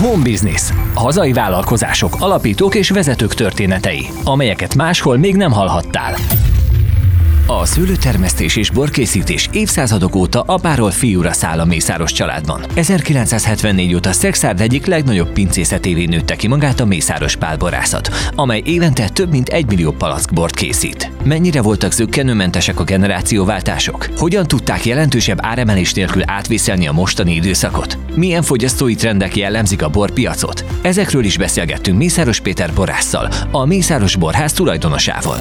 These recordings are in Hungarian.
Home Business. Hazai vállalkozások, alapítók és vezetők történetei, amelyeket máshol még nem hallhattál. A szőlőtermesztés és borkészítés évszázadok óta apáról fiúra száll a Mészáros családban. 1974 óta Szekszárd egyik legnagyobb pincészetévé nőtte ki magát a Mészáros Pál Borászat, amely évente több mint 1 millió palack bort készít. Mennyire voltak zökkenőmentesek a generációváltások? Hogyan tudták jelentősebb áremelés nélkül átvészelni a mostani időszakot? Milyen fogyasztói trendek jellemzik a borpiacot? Ezekről is beszélgettünk Mészáros Péter borásszal, a Mészáros Borház tulajdonosával.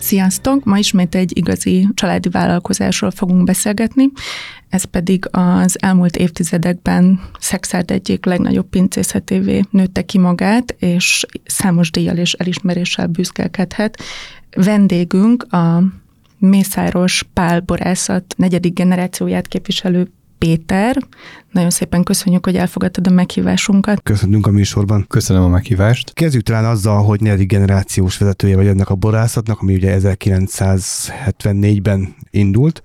Sziasztok! Ma ismét egy igazi családi vállalkozásról fogunk beszélgetni, ez pedig az elmúlt évtizedekben Szekszárd egyik legnagyobb pincészetévé nőtte ki magát, és számos díjjal és elismeréssel büszkélkedhet. Vendégünk a Mészáros Pál Borászat 4. generációját képviselő Péter. Nagyon szépen köszönjük, hogy elfogadtad a meghívásunkat. Köszönjük a műsorban. Köszönöm a meghívást. Kezdjük talán azzal, hogy 4. generációs vezetője vagy ennek a borászatnak, ami ugye 1974-ben indult.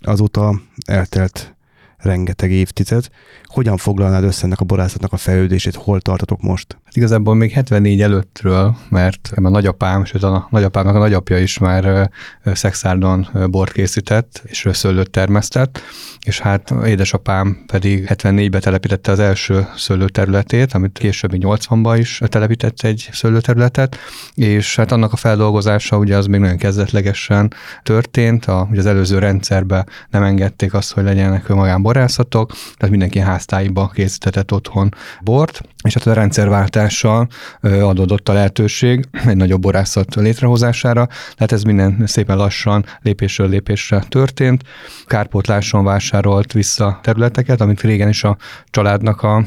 Azóta eltelt rengeteg évtized. Hogyan foglalnád össze ennek a borászatnak a fejlődését? Hol tartatok most? Hát igazából még 74 előttről, mert a nagyapám, sőt a nagyapámnak a nagyapja is már Szekszárdon bort készített, és szőlőt termesztett, és hát édesapám pedig 74-ben telepítette az első szőlőterületét, amit később 80-ban is telepített egy szőlőterületet, és hát annak a feldolgozása ugye az még nagyon kezdetlegesen történt, ugye az előző rendszerben nem engedték azt, hogy legyenek magánborászatok, tehát mindenki háztáiba készítetett otthon bort, és hát a rendszerváltással adódott a lehetőség egy nagyobb borászat létrehozására, tehát ez minden szépen lassan, lépésről lépésre történt. Kárpótláson vásárolt vissza területeket, amit régen is a családnak a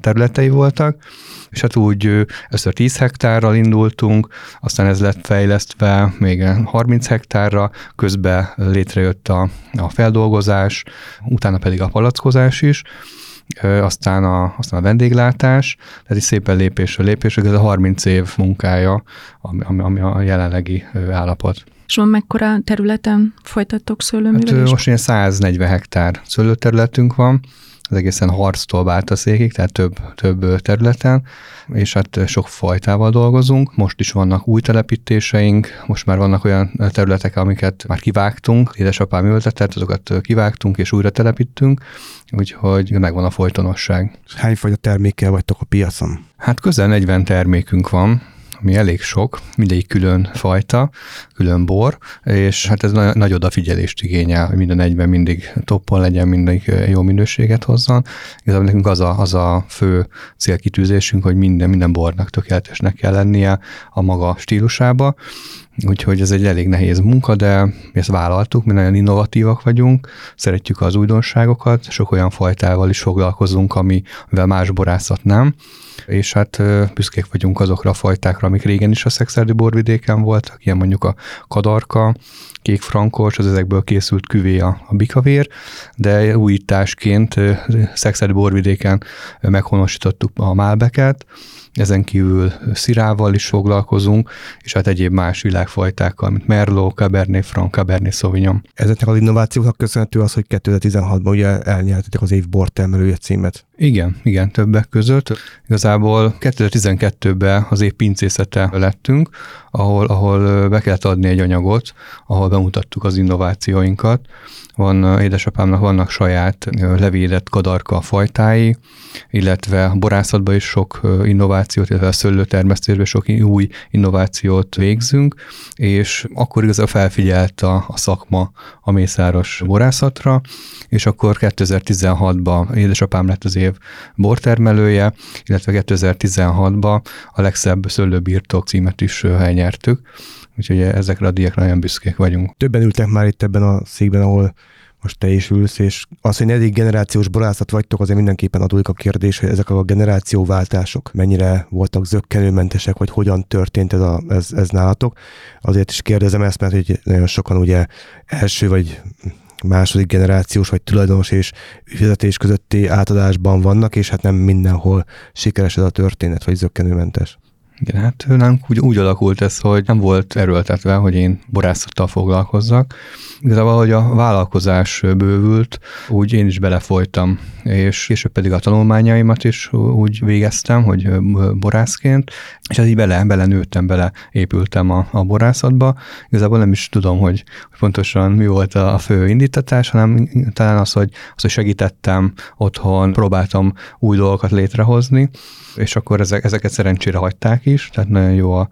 területei voltak, és hát úgy először 10 hektárral indultunk, aztán ez lett fejlesztve még 30 hektárra, közben létrejött a feldolgozás, utána pedig a palackozás is, aztán a vendéglátás, tehát is szépen lépésről, ez a 30 év munkája, ami a jelenlegi állapot. És van mekkora területen folytattok szőlőművelést? Hát most ilyen 140 hektár szőlőterületünk van, az egészen Harctól Bátaszékig, tehát több területen, és hát sok fajtával dolgozunk. Most is vannak új telepítéseink, most már vannak olyan területek, amiket már kivágtunk, édesapám ültetett, azokat kivágtunk és újra telepítünk, úgyhogy megvan a folytonosság. Hányfajta termékkel vagytok a piacon? Hát közel 40 termékünk van, ami elég sok, mindegyik külön fajta, külön bor, és hát ez nagy odafigyelést igényel, hogy minden egyben mindig toppon legyen, mindig jó minőséget hozzon. Igazából nekünk az a fő célkitűzésünk, hogy minden bornak tökéletesnek kell lennie a maga stílusába, úgyhogy ez egy elég nehéz munka, de mi ezt vállaltuk, mi nagyon innovatívak vagyunk, szeretjük az újdonságokat, sok olyan fajtával is foglalkozunk, amivel más borászat nem, és hát büszkék vagyunk azokra a fajtákra, amik régen is a szekszárdi borvidéken voltak, ilyen mondjuk a kadarka, kékfrankos, az ezekből készült küvé a bikavér, de újításként szekszárdi borvidéken meghonosítottuk a málbeket, ezen kívül szirával is foglalkozunk, és hát egyéb más világfajtákkal, mint Merlot, Cabernet Franc, Cabernet Sauvignon. Ezeknek az innovációknak köszönhető az, hogy 2016-ban ugye elnyertetek az év bortermelője címet. Igen, többek között. Igazából 2012-ben az év pincészete lettünk, ahol be kellett adni egy anyagot, ahol bemutattuk az innovációinkat. Édesapámnak vannak saját levédett kadarka fajtái, illetve a borászatban is sok innovációt, illetve a szőlőtermesztésben sok új innovációt végzünk, és akkor igazából felfigyelt a szakma a Mészáros borászatra, és akkor 2016-ban édesapám lett az év bortermelője, illetve 2016-ban a legszebb szőlőbirtok címet is elnyertük, úgyhogy ezekre a díjakra nagyon büszkék vagyunk. Többen ültek már itt ebben a székben, ahol most te is ülsz, és az, hogy 4. generációs borászat vagytok, azért mindenképpen adódik a kérdés, hogy ezek a generációváltások mennyire voltak zökkenőmentesek, vagy hogyan történt ez nálatok. Azért is kérdezem ezt, mert hogy nagyon sokan ugye első vagy második generációs, vagy tulajdonos és ügyvezetés közötti átadásban vannak, és hát nem mindenhol sikeres ez a történet, vagy zökkenőmentes. Igen, hát nálunk úgy alakult ez, hogy nem volt erőltetve, hogy én borászattal foglalkozzak, Igazából, hogy a vállalkozás bővült, úgy én is belefolytam, és később pedig a tanulmányaimat is úgy végeztem, hogy borászként, és az így belenőttem, beleépültem a borászatba. Igazából nem is tudom, hogy pontosan mi volt a fő indítatás, hanem talán az, hogy segítettem otthon, próbáltam új dolgokat létrehozni, és akkor ezeket szerencsére hagyták is, tehát nagyon jó a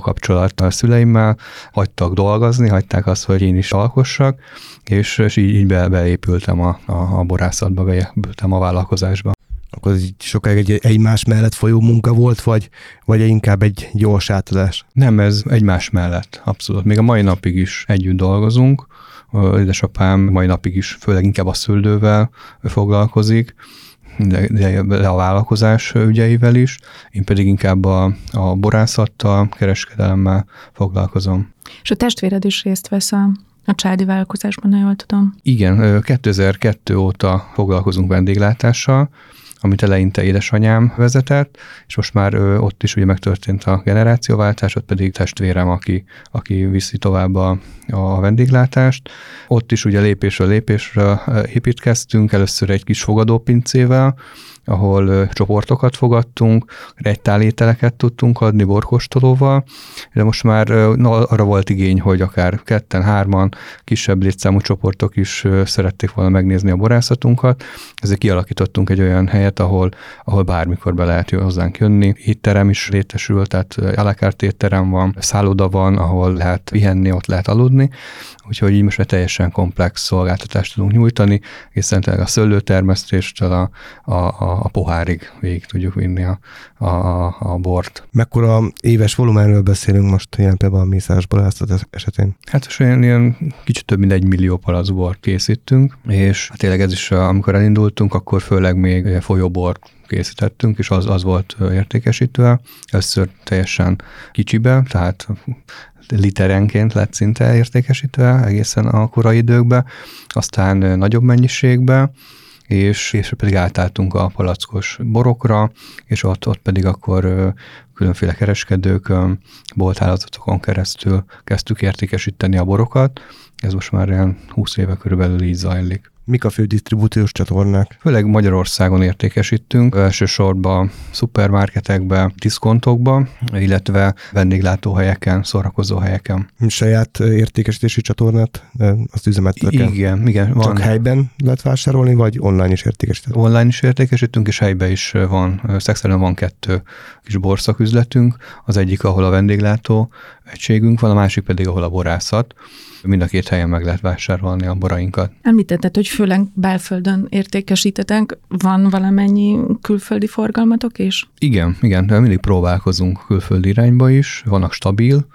kapcsolat a szüleimmel, hagytak dolgozni, hagyták azt, hogy én is alkossak, és így beépültem a borászatba, beépültem a vállalkozásba. Akkor ez sokáig egymás mellett folyó munka volt, vagy inkább egy gyors átadás? Nem, ez egymás mellett, abszolút. Még a mai napig is együtt dolgozunk. Édesapám mai napig is, főleg inkább a szőlővel foglalkozik, de a vállalkozás ügyeivel is, én pedig inkább a borászattal, kereskedelemmel foglalkozom. És a testvéred is részt vesz a családi vállalkozásban, ha jól tudom. Igen, 2002 óta foglalkozunk vendéglátással, amit eleinte édesanyám vezetett, és most már ott is ugye megtörtént a generációváltás, ott pedig testvérem, aki viszi tovább a vendéglátást. Ott is ugye lépésről lépésre építkeztünk, először egy kis fogadópincével, ahol csoportokat fogadtunk, egytálételeket tudtunk adni borkóstolóval, de most már arra volt igény, hogy akár ketten, hárman kisebb létszámú csoportok is szerették volna megnézni a borászatunkat. Ezért kialakítottunk egy olyan helyet, ahol bármikor be lehet hozzánk jönni. Étterem is létesül, tehát à la carte étterem van, szálloda van, ahol lehet pihenni, ott lehet aludni, úgyhogy így most már teljesen komplex szolgáltatást tudunk nyújtani, hiszen tényleg a szőlőtermesztéstől a pohárig végig tudjuk vinni a bort. Mekkora éves volumenről beszélünk most ilyen például a Mészáros Borászat esetén? Hát és ilyen kicsit több mint 1 millió palac bort készítünk, és hát tényleg ez is, amikor elindultunk, akkor főleg még folyóbort készítettünk, és az volt értékesítve. Először teljesen kicsibe, tehát literenként lett szinte értékesítve egészen a korai időkben, aztán nagyobb mennyiségben, és pedig átálltunk a palackos borokra, és ott pedig akkor különféle kereskedők, bolthálózatokon keresztül kezdtük értékesíteni a borokat. Ez most már ilyen 20 éve körülbelül így zajlik. Mik a fő disztribúciós csatornák? Főleg Magyarországon értékesítünk, elsősorban szupermarketekben, diszkontokban, illetve vendéglátóhelyeken, szórakozóhelyeken. Saját értékesítési csatornát azt üzemeltetek? Igen. Van. Csak helyben lehet vásárolni, vagy online is értékesítünk? Online is értékesítünk, és helyben is van. Szekszárdon van 2 kis borszaküzletünk, az egyik, ahol a vendéglátó egységünk van, a másik pedig, ahol a borászat. Mind a 2 helyen meg lehet vásárolni a borainkat. Említetted, hogy főleg belföldön értékesítetek, van valamennyi külföldi forgalmatok is? Igen, de mindig próbálkozunk külföldi irányba is, vannak stabil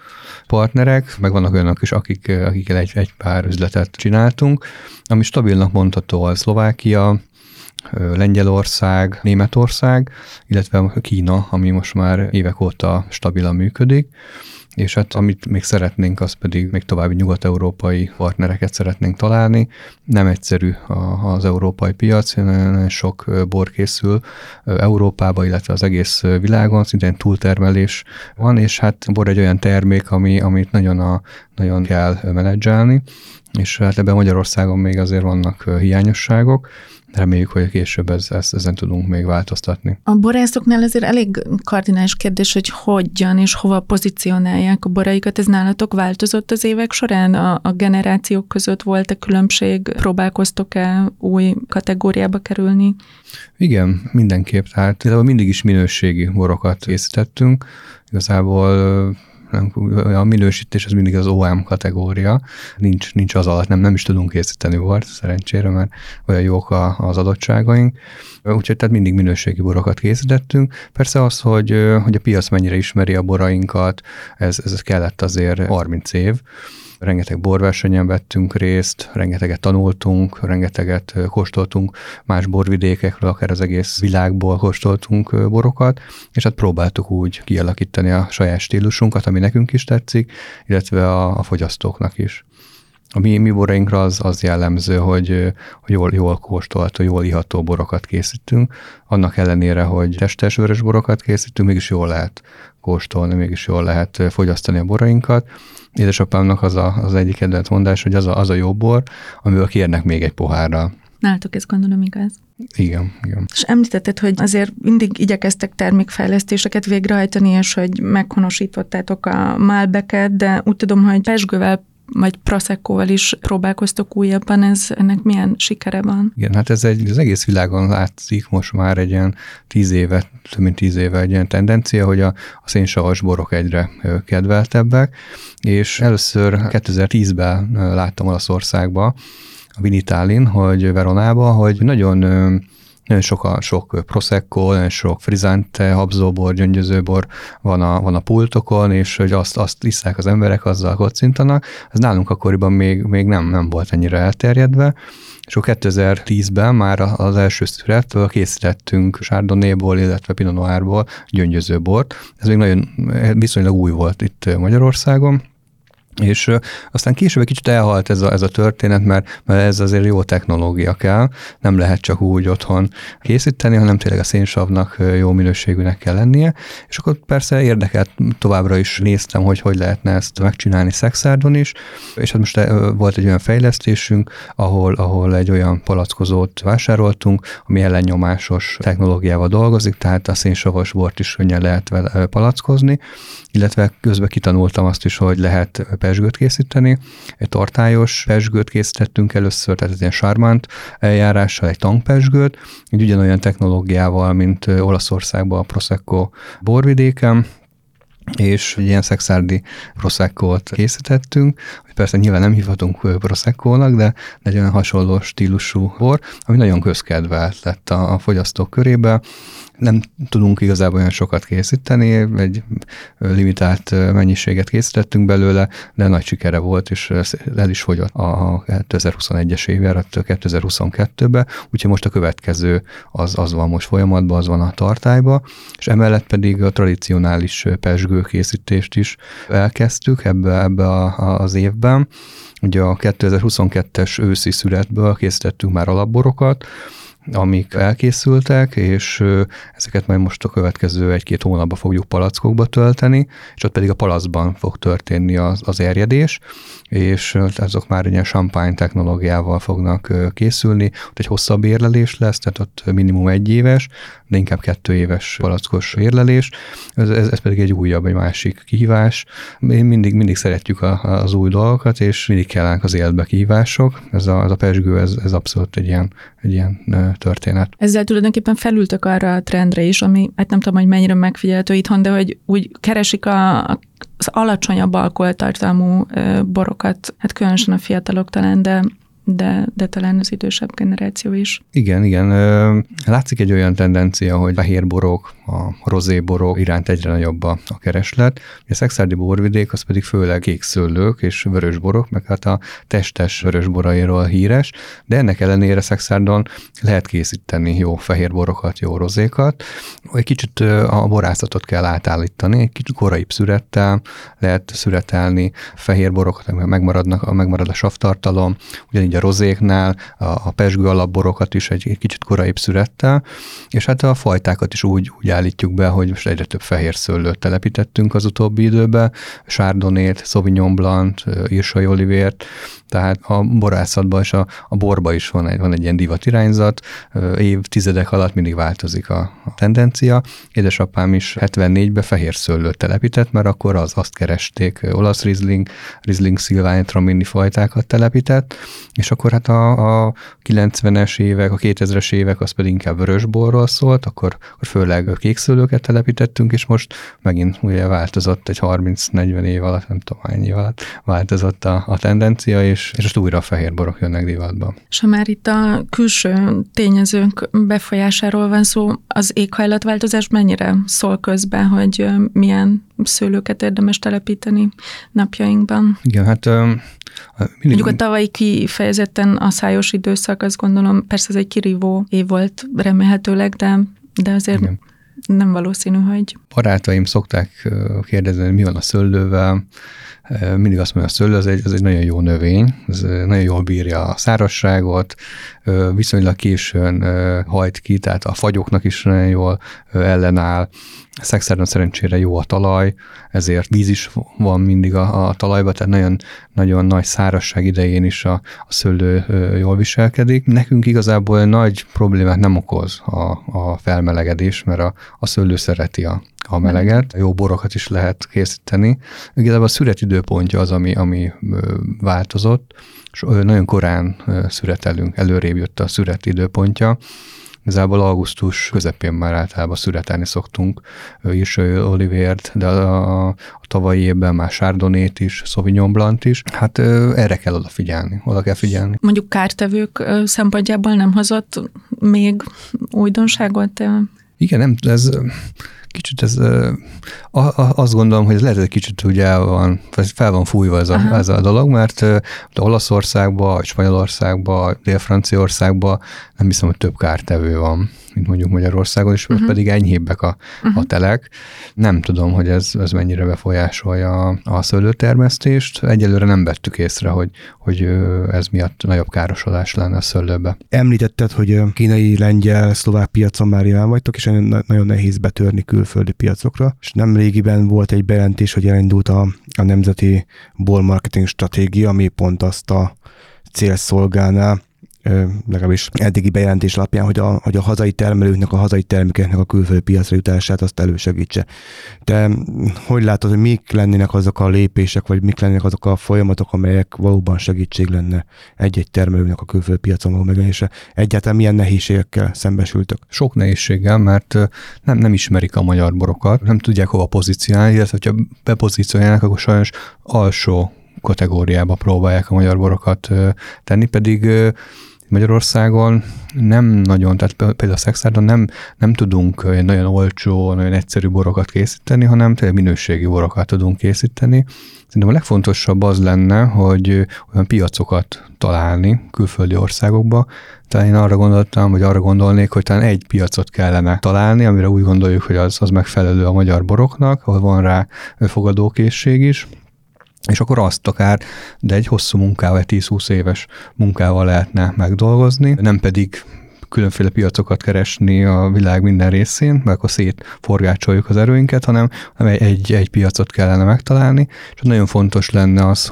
partnerek, meg vannak olyanok is, akikkel egy pár üzletet csináltunk, ami stabilnak mondható a Szlovákia, Lengyelország, Németország, illetve Kína, ami most már évek óta stabilan működik, és hát amit még szeretnénk, az pedig még további nyugat-európai partnereket szeretnénk találni. Nem egyszerű az európai piac, nagyon sok bor készül Európába, illetve az egész világon, szintén túltermelés van, és hát a bor egy olyan termék, amit nagyon kell menedzselni, és hát ebben Magyarországon még azért vannak hiányosságok. Reméljük, hogy később ezen tudunk még változtatni. A borászoknál azért elég kardinális kérdés, hogy hogyan és hova pozícionálják a boraikat. Ez nálatok változott az évek során? A generációk között volt-e különbség? Próbálkoztok-e új kategóriába kerülni? Igen, mindenképp. Tehát mindig is minőségi borokat készítettünk. Igazából a minősítés az mindig az OM kategória, nincs az alatt, nem is tudunk készíteni bort, szerencsére, mert olyan jók az adottságaink. Úgyhogy tehát mindig minőségi borokat készítettünk. Persze az, hogy a piac mennyire ismeri a borainkat, ez kellett azért 30 év. Rengeteg borversenyen vettünk részt, rengeteget tanultunk, rengeteget kóstoltunk más borvidékekről, akár az egész világból kóstoltunk borokat, és hát próbáltuk úgy kialakítani a saját stílusunkat, ami nekünk is tetszik, illetve a fogyasztóknak is. A mi borainkra az jellemző, hogy jól kóstolható, jól iható borokat készítünk. Annak ellenére, hogy testes vörös borokat készítünk, mégis jól lehet kóstolni, mégis jól lehet fogyasztani a borainkat. Édesapámnak az egyik kedvenc mondás, hogy az a jó bor, amiből kérnek még egy pohárra. Nálatok ez gondolom igaz. Igen. És említetted, hogy azért mindig igyekeztek termékfejlesztéseket végrehajtani, és hogy meghonosítottátok a Málbeket, de úgy tudom, hogy pezsgővel vagy Proseccóval is próbálkoztok újabban, ennek milyen sikere van? Igen, hát ez az egész világon látszik most már egy ilyen 10 éve, több mint 10 éve egy ilyen tendencia, hogy a szénsavas borok egyre kedveltebbek, és először 2010-ben láttam Olaszországban, a Vinitalyn, hogy Veronában, hogy nagyon sok Prosecco, nagyon sok frizzante, habzóbor, gyöngyözőbor van a pultokon, és hogy azt isszák az emberek, azzal kocintanak. Ez nálunk akkoriban még nem volt ennyire elterjedve. És akkor 2010-ben már az első szürettől készítettünk Chardonnayból, illetve Pinot Noirból gyöngyözőbort. Ez még nagyon viszonylag új volt itt Magyarországon. És aztán később egy kicsit elhalt ez a történet, mert ez azért jó technológia kell, nem lehet csak úgy otthon készíteni, hanem tényleg a szénsavnak jó minőségűnek kell lennie, és akkor persze érdekelt továbbra is néztem, hogy lehetne ezt megcsinálni Szekszárdon is, és hát most volt egy olyan fejlesztésünk, ahol egy olyan palackozót vásároltunk, ami ellennyomásos technológiával dolgozik, tehát a szénsavas bort is könnyen lehet vele palackozni, illetve közben kitanultam azt is, hogy lehet pezsgőt készíteni. Egy tartályos pezsgőt készítettünk először, tehát egy ilyen Charmat eljárással, egy tangpezsgőt, egy ugyanolyan technológiával, mint Olaszországban a Prosecco borvidéken, és egy ilyen szekszárdi Proseccót készítettünk, hogy persze nyilván nem hívhatunk Proseccónak, de egy olyan hasonló stílusú bor, ami nagyon közkedvelt lett a fogyasztók körébe. Nem tudunk igazából olyan sokat készíteni, egy limitált mennyiséget készítettünk belőle, de nagy sikere volt, és el is fogyott a 2021-es évjára, 2022-ben, úgyhogy most a következő az van most folyamatban, az van a tartályban, és emellett pedig a tradicionális pezsgő készítést is elkezdtük ebbe az évben. Ugye a 2022-es őszi születből készítettünk már alapborokat, amik elkészültek, és ezeket majd most a következő 1-2 hónapban fogjuk palackokba tölteni, és ott pedig a palacban fog történni az erjedés, és azok már ilyen champagne technológiával fognak készülni, ott egy hosszabb érlelés lesz, tehát ott minimum 1 éves, de inkább 2 éves palackos érlelés, ez pedig egy újabb, egy másik kihívás. Mindig szeretjük az új dolgokat, és mindig kellenek az életbe kihívások, ez a pezsgő, ez abszolút egy ilyen történet. Ezzel tulajdonképpen felültök arra a trendre is, ami, hát nem tudom, hogy mennyire megfigyelhető itthon, de hogy úgy keresik az alacsonyabb alkoholtartalmú borokat, hát különösen a fiatalok talán, de talán az idősebb generáció is. Igen. Látszik egy olyan tendencia, hogy fehér borok, a rozé borok iránt egyre nagyobb a kereslet. A szekszárdi borvidék az pedig főleg kékszőlők és vörös borok, meg hát a testes vörös borairól híres, de ennek ellenére Szekszárdon lehet készíteni jó fehér borokat, jó rozékat. Egy kicsit a borászatot kell átállítani, egy kicsit korai szürettel lehet szüretelni fehér borokat, amik megmarad a savtartalom, ugyanígy a rozéknál, a pezsgő alapborokat is egy kicsit koraibb szürettel, és hát a fajtákat is úgy állítjuk be, hogy most egyre több fehér szőlőt telepítettünk az utóbbi időben, Chardonnayt, Sauvignon Blanc, Irsai Olivért, tehát a borászatban és a borban is van egy ilyen divatirányzat, évtizedek alatt mindig változik a tendencia. Édesapám is 74-ben fehér szőlőt telepített, mert akkor azt keresték, olasz Rizling szilványtra mini fajtákat telepített, és akkor hát a 90-es évek, a 2000-es évek az pedig inkább vörösborról szólt, akkor főleg kékszőlőket telepítettünk, és most megint ugye változott egy 30-40 év alatt, nem tudom hány év alatt változott a tendencia, és most újra a fehér borok jönnek divatba. És ha már itt a külső tényezők befolyásáról van szó, az éghajlatváltozás mennyire szól közben, hogy milyen szőlőket érdemes telepíteni napjainkban? Igen, hát... Mondjuk a tavalyi kifejezetten aszályos időszak, azt gondolom, persze ez egy kirívó év volt remélhetőleg, de azért... Igen. Nem valószínű, hogy... Barátaim szokták kérdezni, hogy mi van a szőlővel, mindig azt mondja, a szőlő az egy nagyon jó növény, ez nagyon jól bírja a szárazságot, viszonylag későn hajt ki, tehát a fagyoknak is nagyon jól ellenáll. Szekszárdon szerencsére jó a talaj, ezért víz is van mindig a talajban, tehát nagyon, nagyon nagy szárazság idején is a szőlő jól viselkedik. Nekünk igazából nagy problémát nem okoz a felmelegedés, mert a szőlő szereti a meleget, jó borokat is lehet készíteni. Igazából a szüret időpontja az, ami változott, és nagyon korán szüretelünk, előrébb jött a szüret időpontja. Igazából augusztus közepén már általában szüretelni szoktunk Irsai Olivért, de a tavalyi évben már Chardonnayt is, Sauvignon Blanc is. Hát erre kell odafigyelni, oda kell figyelni. Mondjuk kártevők szempontjából nem hozott még újdonságot? Igen, nem, ez... Kicsit ez, azt gondolom, hogy ez lehet, hogy kicsit ugye van, fel van fújva ez a dolog, mert Olaszországban, Spanyolországban, Dél-Franciaországban nem hiszem, hogy több kártevő van, mint mondjuk Magyarországon, és pedig enyhébbek a telek. Nem tudom, hogy ez mennyire befolyásolja a szőlőtermesztést. Egyelőre nem vettük észre, hogy ez miatt nagyobb károsodás lenne a szőlőbe. Említetted, hogy kínai, lengyel, szlovák piacon már jelen vagytok, és nagyon nehéz betörni külföldi piacokra, és nemrégiben volt egy bejelentés, hogy elindult a nemzeti bormarketing stratégia, ami pont azt a cél szolgálná, legalábbis eddigi bejelentés alapján, hogy a hazai termelőknek, a hazai termékeknek a külföldi piacra jutását azt elősegítse. Te hogy látod, hogy mik lennének azok a lépések, vagy mik lennének azok a folyamatok, amelyek valóban segítség lenne egy-egy termelőnek a külföldi piacon való megjelenése? Egyáltalán milyen nehézségekkel szembesültök? Sok nehézséggel, mert nem ismerik a magyar borokat, nem tudják hova pozícionálni, illetve hogyha bepozícionálják, akkor sajnos alsó kategóriába próbálják a magyar borokat tenni, pedig Magyarországon nem nagyon, tehát például a Szekszárdon nem tudunk nagyon olcsó, nagyon egyszerű borokat készíteni, hanem tényleg minőségi borokat tudunk készíteni. Szerintem a legfontosabb az lenne, hogy olyan piacokat találni külföldi országokba. Talán én arra gondolnék, hogy talán egy piacot kellene találni, amire úgy gondoljuk, hogy az megfelelő a magyar boroknak, ahol van rá fogadókészség is. És akkor azt akár, de egy hosszú munkával, 10-20 éves munkával lehetne megdolgozni, nem pedig különféle piacokat keresni a világ minden részén, mert akkor szétforgácsoljuk az erőinket, hanem egy piacot kellene megtalálni, és nagyon fontos lenne az,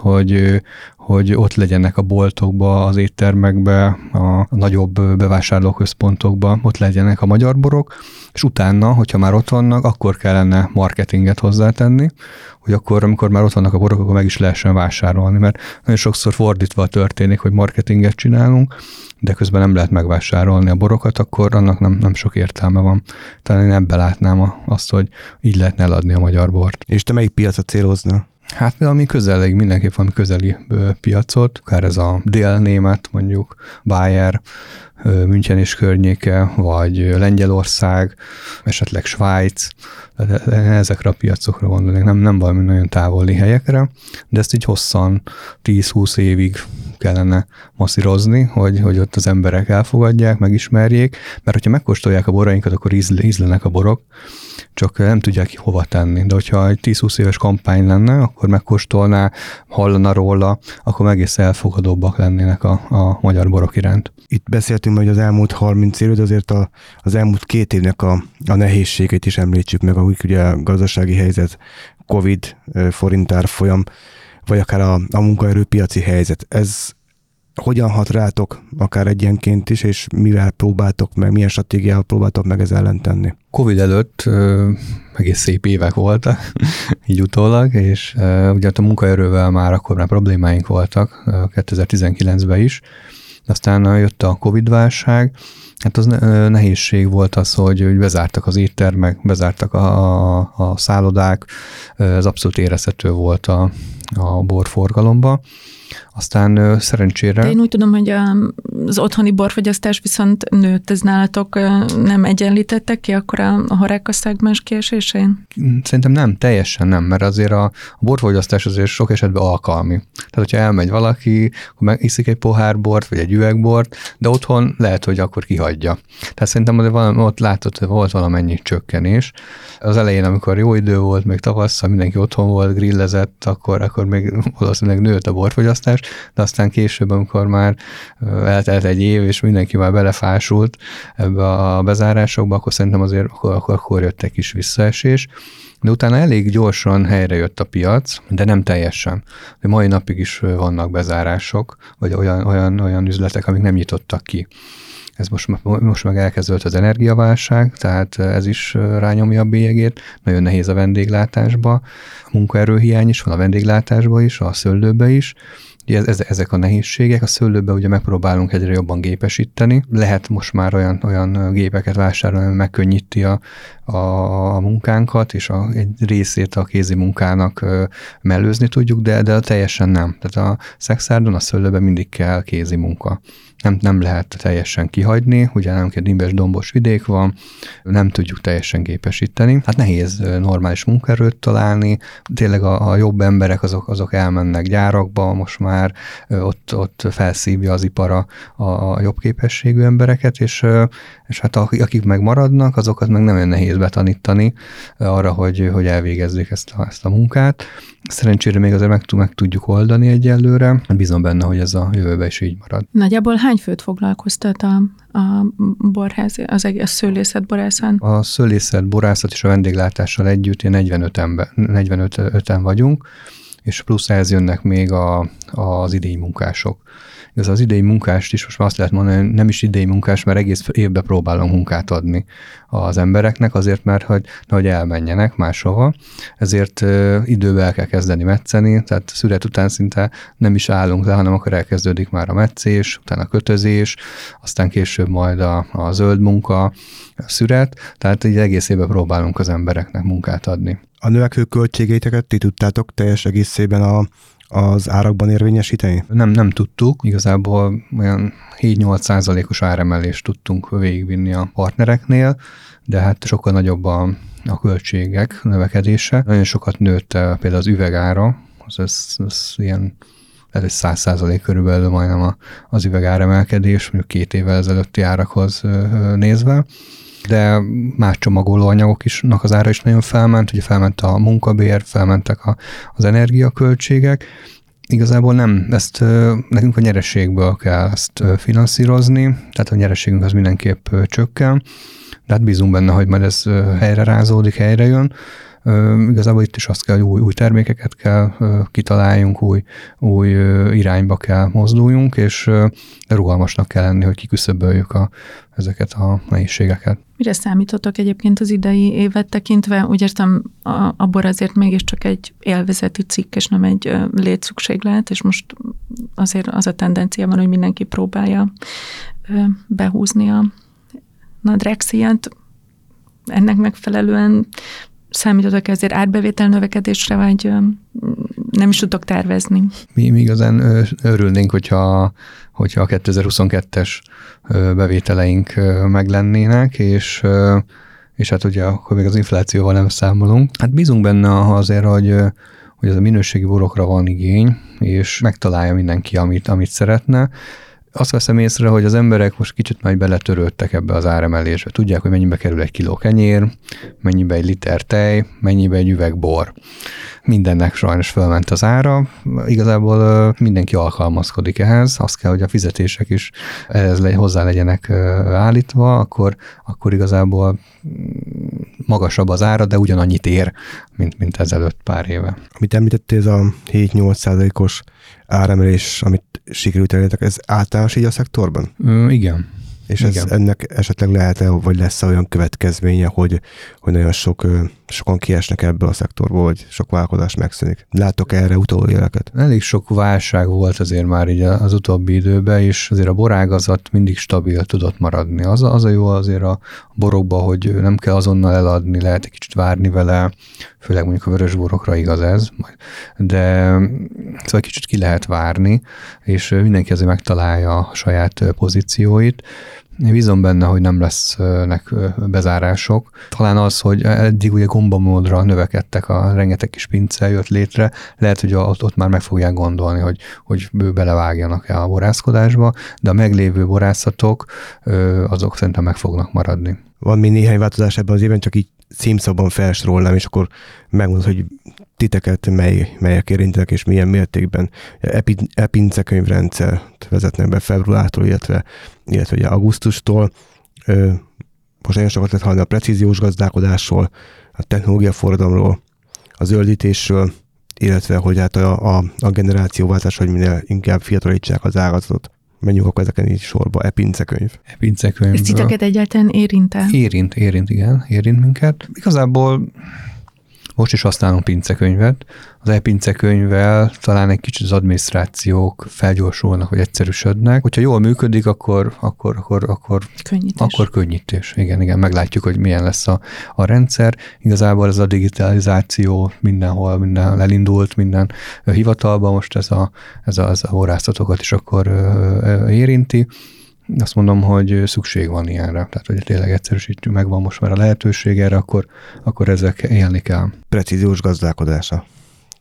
hogy ott legyenek a boltokba, az éttermekbe, a nagyobb bevásárlóközpontokba, ott legyenek a magyar borok, és utána, hogyha már ott vannak, akkor kellene marketinget hozzátenni, hogy akkor, amikor már ott vannak a borok, akkor meg is lehessen vásárolni, mert nagyon sokszor fordítva történik, hogy marketinget csinálunk, de közben nem lehet megvásárolni a borokat, akkor annak nem sok értelme van. Talán én ebbe látnám azt, hogy így lehetne eladni a magyar bort. És te melyik piacot céloznál? Hát ami közeli, mindenképp valami közeli piacot, akár ez a dél-német, mondjuk Bayern, München és környéke, vagy Lengyelország, esetleg Svájc, ezekre a piacokra gondolnék, nem valami nagyon távoli helyekre, de ezt így hosszan, 10-20 évig kellene masszírozni, hogy ott az emberek elfogadják, megismerjék, mert hogyha megkóstolják a borainkat, akkor ízlenek a borok, csak nem tudják hova tenni. De hogyha egy 10-20 éves kampány lenne, akkor megkóstolná, hallana róla, akkor egész elfogadóbbak lennének a magyar borok iránt. Itt beszéltünk majd az elmúlt 30 évről, de azért az elmúlt 2 évnek a nehézségét is említsük meg, ahogy ugye a gazdasági helyzet, Covid, forintárfolyam, vagy akár a munkaerőpiaci helyzet. Ez hogyan hat rátok, akár egyenként is, és mivel próbáltok meg, milyen stratégiával próbáltok meg ez ellen tenni? Covid előtt egész szép évek voltak, így utólag, és ugye a munkaerővel már akkor már problémáink voltak 2019-ben is, aztán jött a Covid-válság, hát az nehézség volt az, hogy bezártak az éttermek, bezártak a szállodák, ez abszolút érezhető volt a borforgalomba. Aztán szerencsére... De én úgy tudom, hogy az otthoni borfogyasztás viszont nőtt, ez nálatok nem egyenlítettek ki akkor a horeca szegmens kiesésén? Szerintem nem, teljesen nem, mert azért a borfogyasztás azért sok esetben alkalmi. Tehát, hogyha elmegy valaki, akkor megiszik egy pohár bort, vagy egy üveg bort, de otthon lehet, hogy akkor kihagyja megadja. Tehát szerintem ott látott, hogy volt valamennyi csökkenés. Az elején, amikor jó idő volt, még tavasszal mindenki otthon volt, grillezett, akkor még valószínűleg nőtt a borfogyasztás, de aztán később, amikor már eltelt egy év, és mindenki már belefásult ebbe a bezárásokba, akkor szerintem azért akkor jött egy kis visszaesés. De utána elég gyorsan helyrejött a piac, de nem teljesen. De mai napig is vannak bezárások, vagy olyan üzletek, amik nem nyitottak ki. Ez most meg elkezdődött az energiaválság, tehát ez is rányomja a bélyegét, nagyon nehéz a vendéglátásba, a munkaerőhiány is van a vendéglátásba is, a szőlőbe is. Ezek a nehézségek. A szőlőbe ugye megpróbálunk egyre jobban gépesíteni. Lehet most már olyan gépeket vásárolni, ami megkönnyíti a munkánkat, és egy részét a kézi munkának mellőzni tudjuk, de teljesen nem. Tehát a Szekszárdon, a szőlőben mindig kell kézi munka. Nem lehet teljesen kihagyni, ugye nem kell, dimbes dombos vidék van, nem tudjuk teljesen gépesíteni. Hát nehéz normális munkaerőt találni, tényleg a jobb emberek azok elmennek gyárakba, most már ott felszívja az ipara a jobb képességű embereket, és hát akik megmaradnak, azokat meg nem olyan nehéz betanítani arra, hogy elvégezzék ezt a munkát. Szerencsére még azért meg tudjuk oldani egyelőre, bízom benne, hogy ez a jövőben is így marad. Nagyjából hány főt foglalkoztat a borház, a szőlészet borászán? A szőlészet borászat és a vendéglátással együtt 45-en vagyunk, és plusz ehhez jönnek még az idei munkások. Ez az idei munkást is most már azt lehet mondani, nem is idei munkás, mert egész évben próbálom munkát adni az embereknek, azért mert, hogy elmenjenek máshova, ezért időben el kell kezdeni metszeni, tehát szület után szinte nem is állunk le, hanem akkor elkezdődik már a metszés, utána a kötözés, aztán később majd a zöld munka, a szület, tehát így egész évben próbálunk az embereknek munkát adni. A növekvő költségeiteket ti tudtátok teljes egészében az árakban érvényesíteni? Nem tudtuk. Igazából olyan 7-8%-os áremelést tudtunk végigvinni a partnereknél, de hát sokkal nagyobb a költségek növekedése. Nagyon sokat nőtt például az üvegára, az ilyen, tehát 100% körülbelül majdnem az üvegáremelkedés, mondjuk 2 évvel ezelőtti árakhoz nézve. De más csomagolóanyagoknak az ára is nagyon felment, ugye felment a munkabér, felmentek az energiaköltségek. Igazából nem, ezt nekünk a nyereségből kell ezt finanszírozni, tehát a nyereségünk az mindenképp csökken, de hát bízunk benne, hogy majd ez helyre rázódik, helyre jön. Igazából itt is azt kell, hogy új termékeket kell kitaláljunk, új irányba kell mozduljunk, és rugalmasnak kell lenni, hogy kiküszöböljük ezeket a nehézségeket. Mire számítottak egyébként az idei évet tekintve? Úgy értem, a bor azért mégiscsak egy élvezeti cikk, és nem egy létszükséglet, és most azért az a tendencia van, hogy mindenki próbálja behúzni a nadrágszíjat. Ennek megfelelően számítottak ezért árbevétel növekedésre, vagy nem is tudtok tervezni? Mi igazán örülnénk, hogyha a 2022-es bevételeink meglennének, és hát ugye akkor még az inflációval nem számolunk. Hát bízunk benne azért, hogy ez a minőségi borokra van igény, és megtalálja mindenki, amit szeretne. Azt veszem észre, hogy az emberek most kicsit már beletörődtek ebbe az áremelésbe. Tudják, hogy mennyibe kerül 1 kiló kenyér, mennyibe 1 liter tej, mennyibe 1 üveg bor. Mindennek sajnos felment az ára. Igazából mindenki alkalmazkodik ehhez. Azt kell, hogy a fizetések is hozzá legyenek állítva, akkor igazából magasabb az ára, de ugyanannyit ér, mint ezelőtt pár éve. Amit említettél, ez a 7-8%-os áremelés, amit sikerült elértek, ez általános így a szektorban? Igen. És igen. Ennek esetleg lehet-e, vagy lesz olyan következménye, hogy nagyon sokan kiesnek ebből a szektorból, vagy sok vállalkozás megszűnik? Látok erre utóéleket? Elég sok válság volt azért már így az utóbbi időben, és azért a borágazat mindig stabil tudott maradni. Az a jó azért a borokban, hogy nem kell azonnal eladni, lehet egy kicsit várni vele, főleg mondjuk a vörös borokra igaz ez, de szóval kicsit ki lehet várni, és mindenki azért megtalálja a saját pozícióit. Bízom benne, hogy nem lesznek bezárások. Talán az, hogy eddig ugye gombamódra növekedtek, a rengeteg kis pince jött létre, lehet, hogy ott már meg fogják gondolni, hogy belevágjanak-e a borászkodásba, de a meglévő borászatok azok szerintem meg fognak maradni. Van még néhány változás ebben az évben, csak így címszabban felsorolnám, és akkor megmondod, hogy titeket melyek érintenek, és milyen mértékben. E-pince könyvrendszert vezetnek be februártól, illetve ugye augusztustól. Most nagyon sokat lehet hallani a precíziós gazdálkodásról, a technológiaforradalomról, a zöldítésről, illetve hogy hát a generációváltás, hogy minél inkább fiatalítsák az ágazatot. Menjünk akkor ezeken így sorba, e-pincekönyv. Ez titeket egyáltalán érint-e? Érint, igen, érint minket. Igazából most is használunk pincekönyvet. Az e-pincekönyvvel talán egy kicsit az adminisztrációk felgyorsulnak, vagy egyszerűsödnek. Hogyha jól működik, akkor könnyítés. Igen, meglátjuk, hogy milyen lesz a rendszer. Igazából ez a digitalizáció mindenhol elindult, minden hivatalban most ez a borászatokat is akkor érinti. Azt mondom, hogy szükség van ilyenre. Tehát, hogy tényleg egyszerűsítjük, megvan most már a lehetőség erre, akkor ezek élni kell. Precíziós gazdálkodása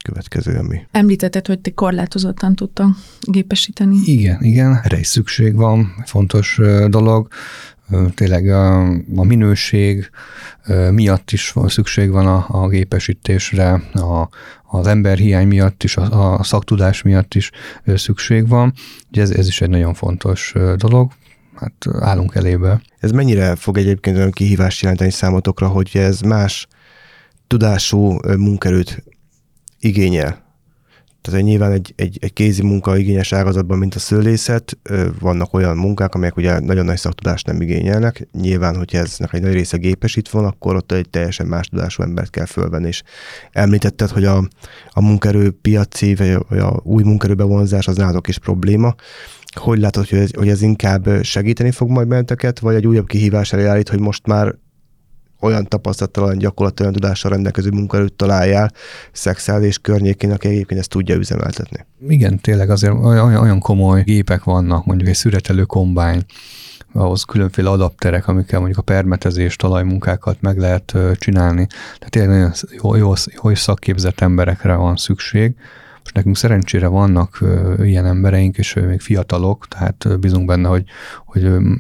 következő, ami. Említetted, hogy te korlátozottan tudtam gépesíteni. Igen, erre is szükség van, fontos dolog. Tényleg a minőség miatt is szükség van a gépesítésre, az emberhiány miatt is, a szaktudás miatt is szükség van. Ugye ez is egy nagyon fontos dolog, hát állunk elébe. Ez mennyire fog egyébként olyan kihívást jelenteni számotokra, hogy ez más tudású munkerőt igényel? Tehát nyilván egy kézi munka igényes ágazatban, mint a szőlészet, vannak olyan munkák, amelyek ugye nagyon nagy szaktudást nem igényelnek. Nyilván, hogyha eznek egy nagy része gépesítve van, akkor ott egy teljesen más tudású embert kell fölvenni. És említetted, hogy a munkaerő piaci, vagy a új munkaerő bevonzás az nálatok is probléma. Hogy látod, hogy ez inkább segíteni fog majd benneteket, vagy egy újabb kihívás elé állít, hogy most már olyan tapasztalattal, olyan gyakorlatilag tudással rendelkező munkaerőt találjál Szekszárd és környékén, aki egyébként ezt tudja üzemeltetni. Igen, tényleg azért olyan komoly gépek vannak, mondjuk egy szüretelő kombány, ahhoz különféle adapterek, amikkel mondjuk a permetezés, talajmunkákat meg lehet csinálni. Tehát tényleg nagyon jó szakképzett emberekre van szükség. Most nekünk szerencsére vannak ilyen embereink, és még fiatalok, tehát bízunk benne, hogy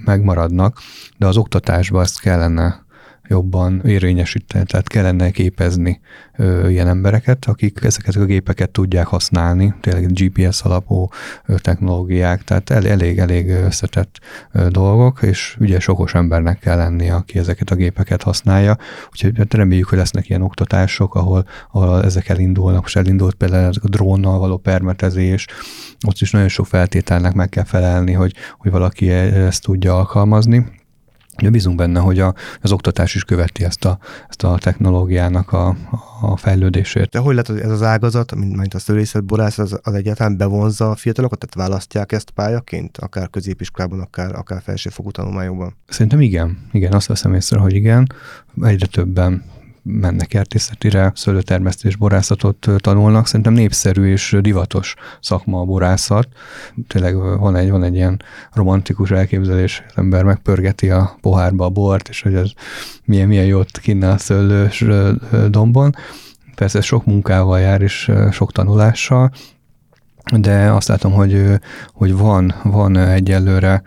megmaradnak, de az oktatásban ezt kellene jobban érvényesíteni, tehát kellene képezni ilyen embereket, akik ezeket a gépeket tudják használni, tényleg GPS alapú technológiák, tehát elég összetett dolgok, és ügyes, okos embernek kell lennie, aki ezeket a gépeket használja, úgyhogy reméljük, hogy lesznek ilyen oktatások, ahol ezek elindulnak, most elindult például a drónnal való permetezés, ott is nagyon sok feltételnek meg kell felelni, hogy valaki ezt tudja alkalmazni. Ja, bízunk benne, hogy az oktatás is követi ezt a technológiának a fejlődését. De hogy látod, ez az ágazat, mint a szőlészetborász, az egyáltalán bevonza a fiatalokat, tehát választják ezt pályaként, akár középiskolában, akár felsőfokú tanulmányokban? Szerintem igen, azt veszem észre, hogy igen, egyre többen mennek ertészetire, szőlőtermesztés, borászatot tanulnak. Szerintem népszerű és divatos szakma a borászat. Tényleg van egy ilyen romantikus elképzelés, az ember megpörgeti a pohárba a bort, és hogy ez milyen jót kinne a szőlős dombon. Persze sok munkával jár, és sok tanulással, de azt látom, hogy van egyelőre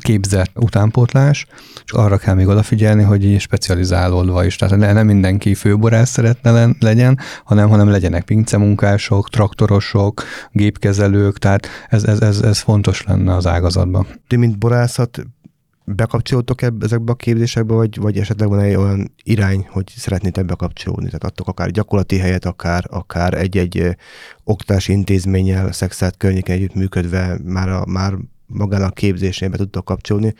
képzett utánpótlás, és arra kell még odafigyelni, hogy így specializálódva is. Tehát nem mindenki főborász szeretne legyen, hanem legyenek pincemunkások, traktorosok, gépkezelők, tehát ez fontos lenne az ágazatban. Ti, mint borászat, bekapcsolódtok ezekbe a képzésekbe, vagy esetleg van egy olyan irány, hogy szeretnétek bekapcsolódni? Tehát adtok akár gyakorlati helyet, akár egy-egy oktatási intézménnyel, Szekszárd környéken együttműködve már magán a képzésnél be tudtak kapcsolni,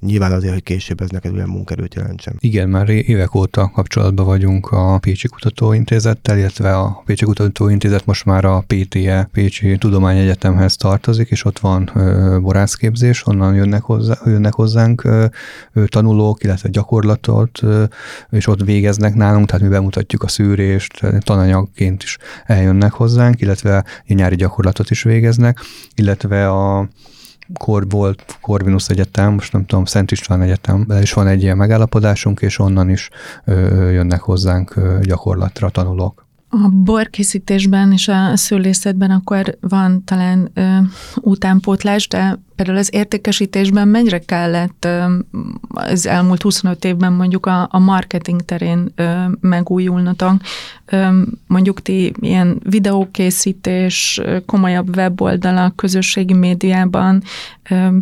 nyilván azért, hogy később ez neked olyan munkerőt jelentsen. Igen, már évek óta kapcsolatban vagyunk a Pécsi Kutatóintézettel, illetve a Pécsi Kutatóintézet most már a PTE, Pécsi Tudományegyetemhez tartozik, és ott van borászképzés, onnan jönnek hozzánk tanulók, illetve gyakorlatot, és ott végeznek nálunk, tehát mi bemutatjuk a szűrést, tananyagként is eljönnek hozzánk, illetve nyári gyakorlatot is végeznek, illetve a volt Corvinus Egyetem, most nem tudom, Szent István Egyetem, de is van egy ilyen megállapodásunk, és onnan is jönnek hozzánk gyakorlatra tanulók. A borkészítésben és a szőlészetben akkor van talán utánpótlás, de például az értékesítésben mennyire kellett az elmúlt 25 évben mondjuk a marketing terén megújulnotok? Mondjuk ti ilyen videókészítés, komolyabb weboldalak, közösségi médiában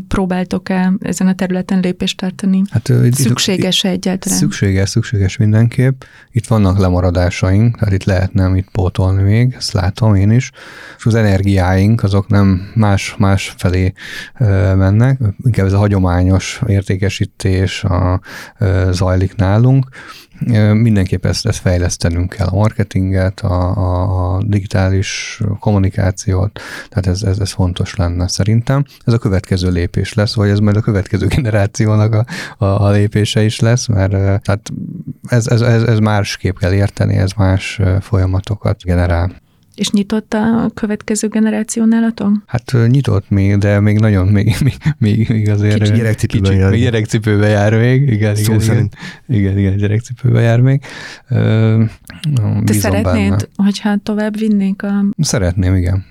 próbáltok-e ezen a területen lépést tartani? Hát, szükséges-e egyáltalán? Szükséges mindenképp. Itt vannak lemaradásaink, tehát itt lehetne itt pótolni még, ezt látom én is. És az energiáink azok nem más felé mennek. Inkább ez a hagyományos értékesítés zajlik nálunk. Mindenképp ezt fejlesztenünk kell, a marketinget, a digitális kommunikációt, tehát ez fontos lenne szerintem. Ez a következő lépés lesz, vagy ez majd a következő generációnak a lépése is lesz, mert tehát ez másképp kell érteni, ez más folyamatokat generál. És nyitott a következő generáció nálatok? Hát nyitott még, de még nagyon, még azért... Kicsit gyerekcipőben jár. Még gyerekcipőben jár még, igen, gyerekcipőben jár még. Te szeretnéd, benne, hogyha tovább vinnék a... Szeretném, igen.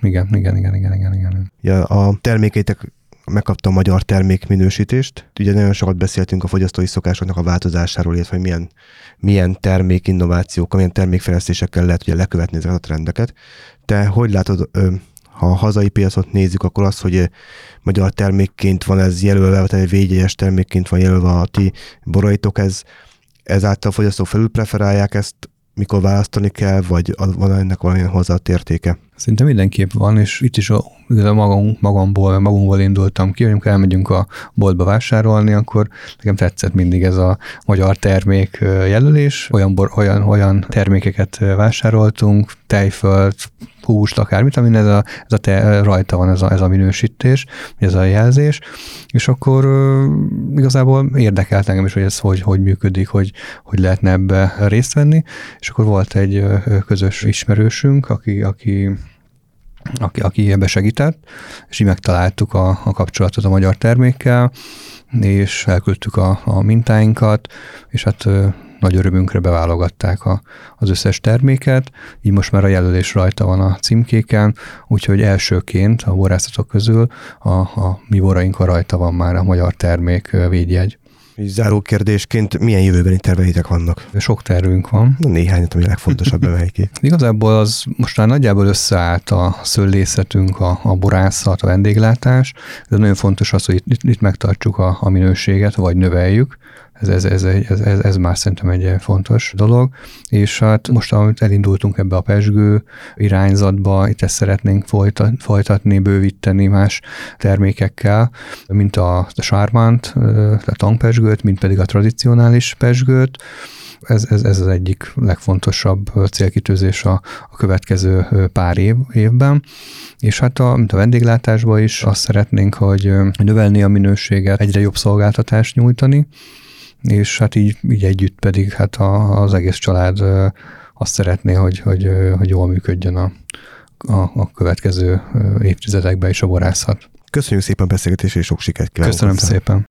Ja, a termékeitek megkapta a magyar termékminősítést. Ugye nagyon sokat beszéltünk a fogyasztói szokásoknak a változásáról, illetve hogy milyen termékinnovációkkal, milyen termékfejlesztésekkel lehet ugye lekövetni ezeket a trendeket. Te hogy látod, ha a hazai piacot nézzük, akkor az, hogy magyar termékként van ez jelölve, vagy egy védjegyes termékként van jelölve a ti boraitok, ezáltal a fogyasztók felülpreferálják ezt, mikor választani kell, vagy van ennek valamilyen hozzáadott értéke? Szerintem mindenképp van, és itt is magunkból indultam ki, hogy amikor elmegyünk a boltba vásárolni, akkor nekem tetszett mindig ez a magyar termék jelölés. Olyan termékeket vásároltunk, tejföld, húst, akármit, amin rajta van ez a minősítés, ez a jelzés, és akkor igazából érdekelt engem is, hogy ez hogy működik, hogy lehetne ebbe részt venni, és akkor volt egy közös ismerősünk, aki ebbe segített, és így megtaláltuk a kapcsolatot a magyar termékkel, és elküldtük a mintáinkat, és hát nagy örömünkre beválogatták az összes terméket, így most már a jelölés rajta van a címkéken, úgyhogy elsőként a borászatok közül a mi borainkon rajta van már a magyar termék védjegy. Záró kérdésként milyen jövőbeni terveitek vannak? Sok tervünk van. Néhányat, ami legfontosabb emelj ki. Igazából az most már nagyjából összeállt a szőlészetünk, a borászat, a vendéglátás. De nagyon fontos az, hogy itt megtartsuk a minőséget, vagy növeljük. Ez már szerintem egy fontos dolog, és hát most, amit elindultunk ebbe a pezsgő irányzatba, itt ezt szeretnénk folytatni, bővíteni más termékekkel, mint a Charmat, a tangpezsgőt, mint pedig a tradicionális pezsgőt. Ez az egyik legfontosabb célkitűzés a következő pár évben, és hát mint a vendéglátásban is azt szeretnénk, hogy növelni a minőséget, egyre jobb szolgáltatást nyújtani, és hát így együtt pedig hát az egész család azt szeretné, hogy jól működjön a következő évtizedekben is a borászat. Köszönjük szépen a beszélgetést, és sok sikert kívánok! Köszönöm szépen!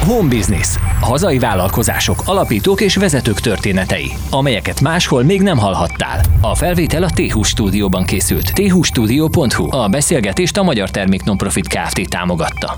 Home Business. Hazai vállalkozások, alapítók és vezetők történetei, amelyeket máshol még nem hallhattál. A felvétel a T20 stúdióban készült. T20studio.hu. A beszélgetést a Magyar Termék Nonprofit Kft. Támogatta.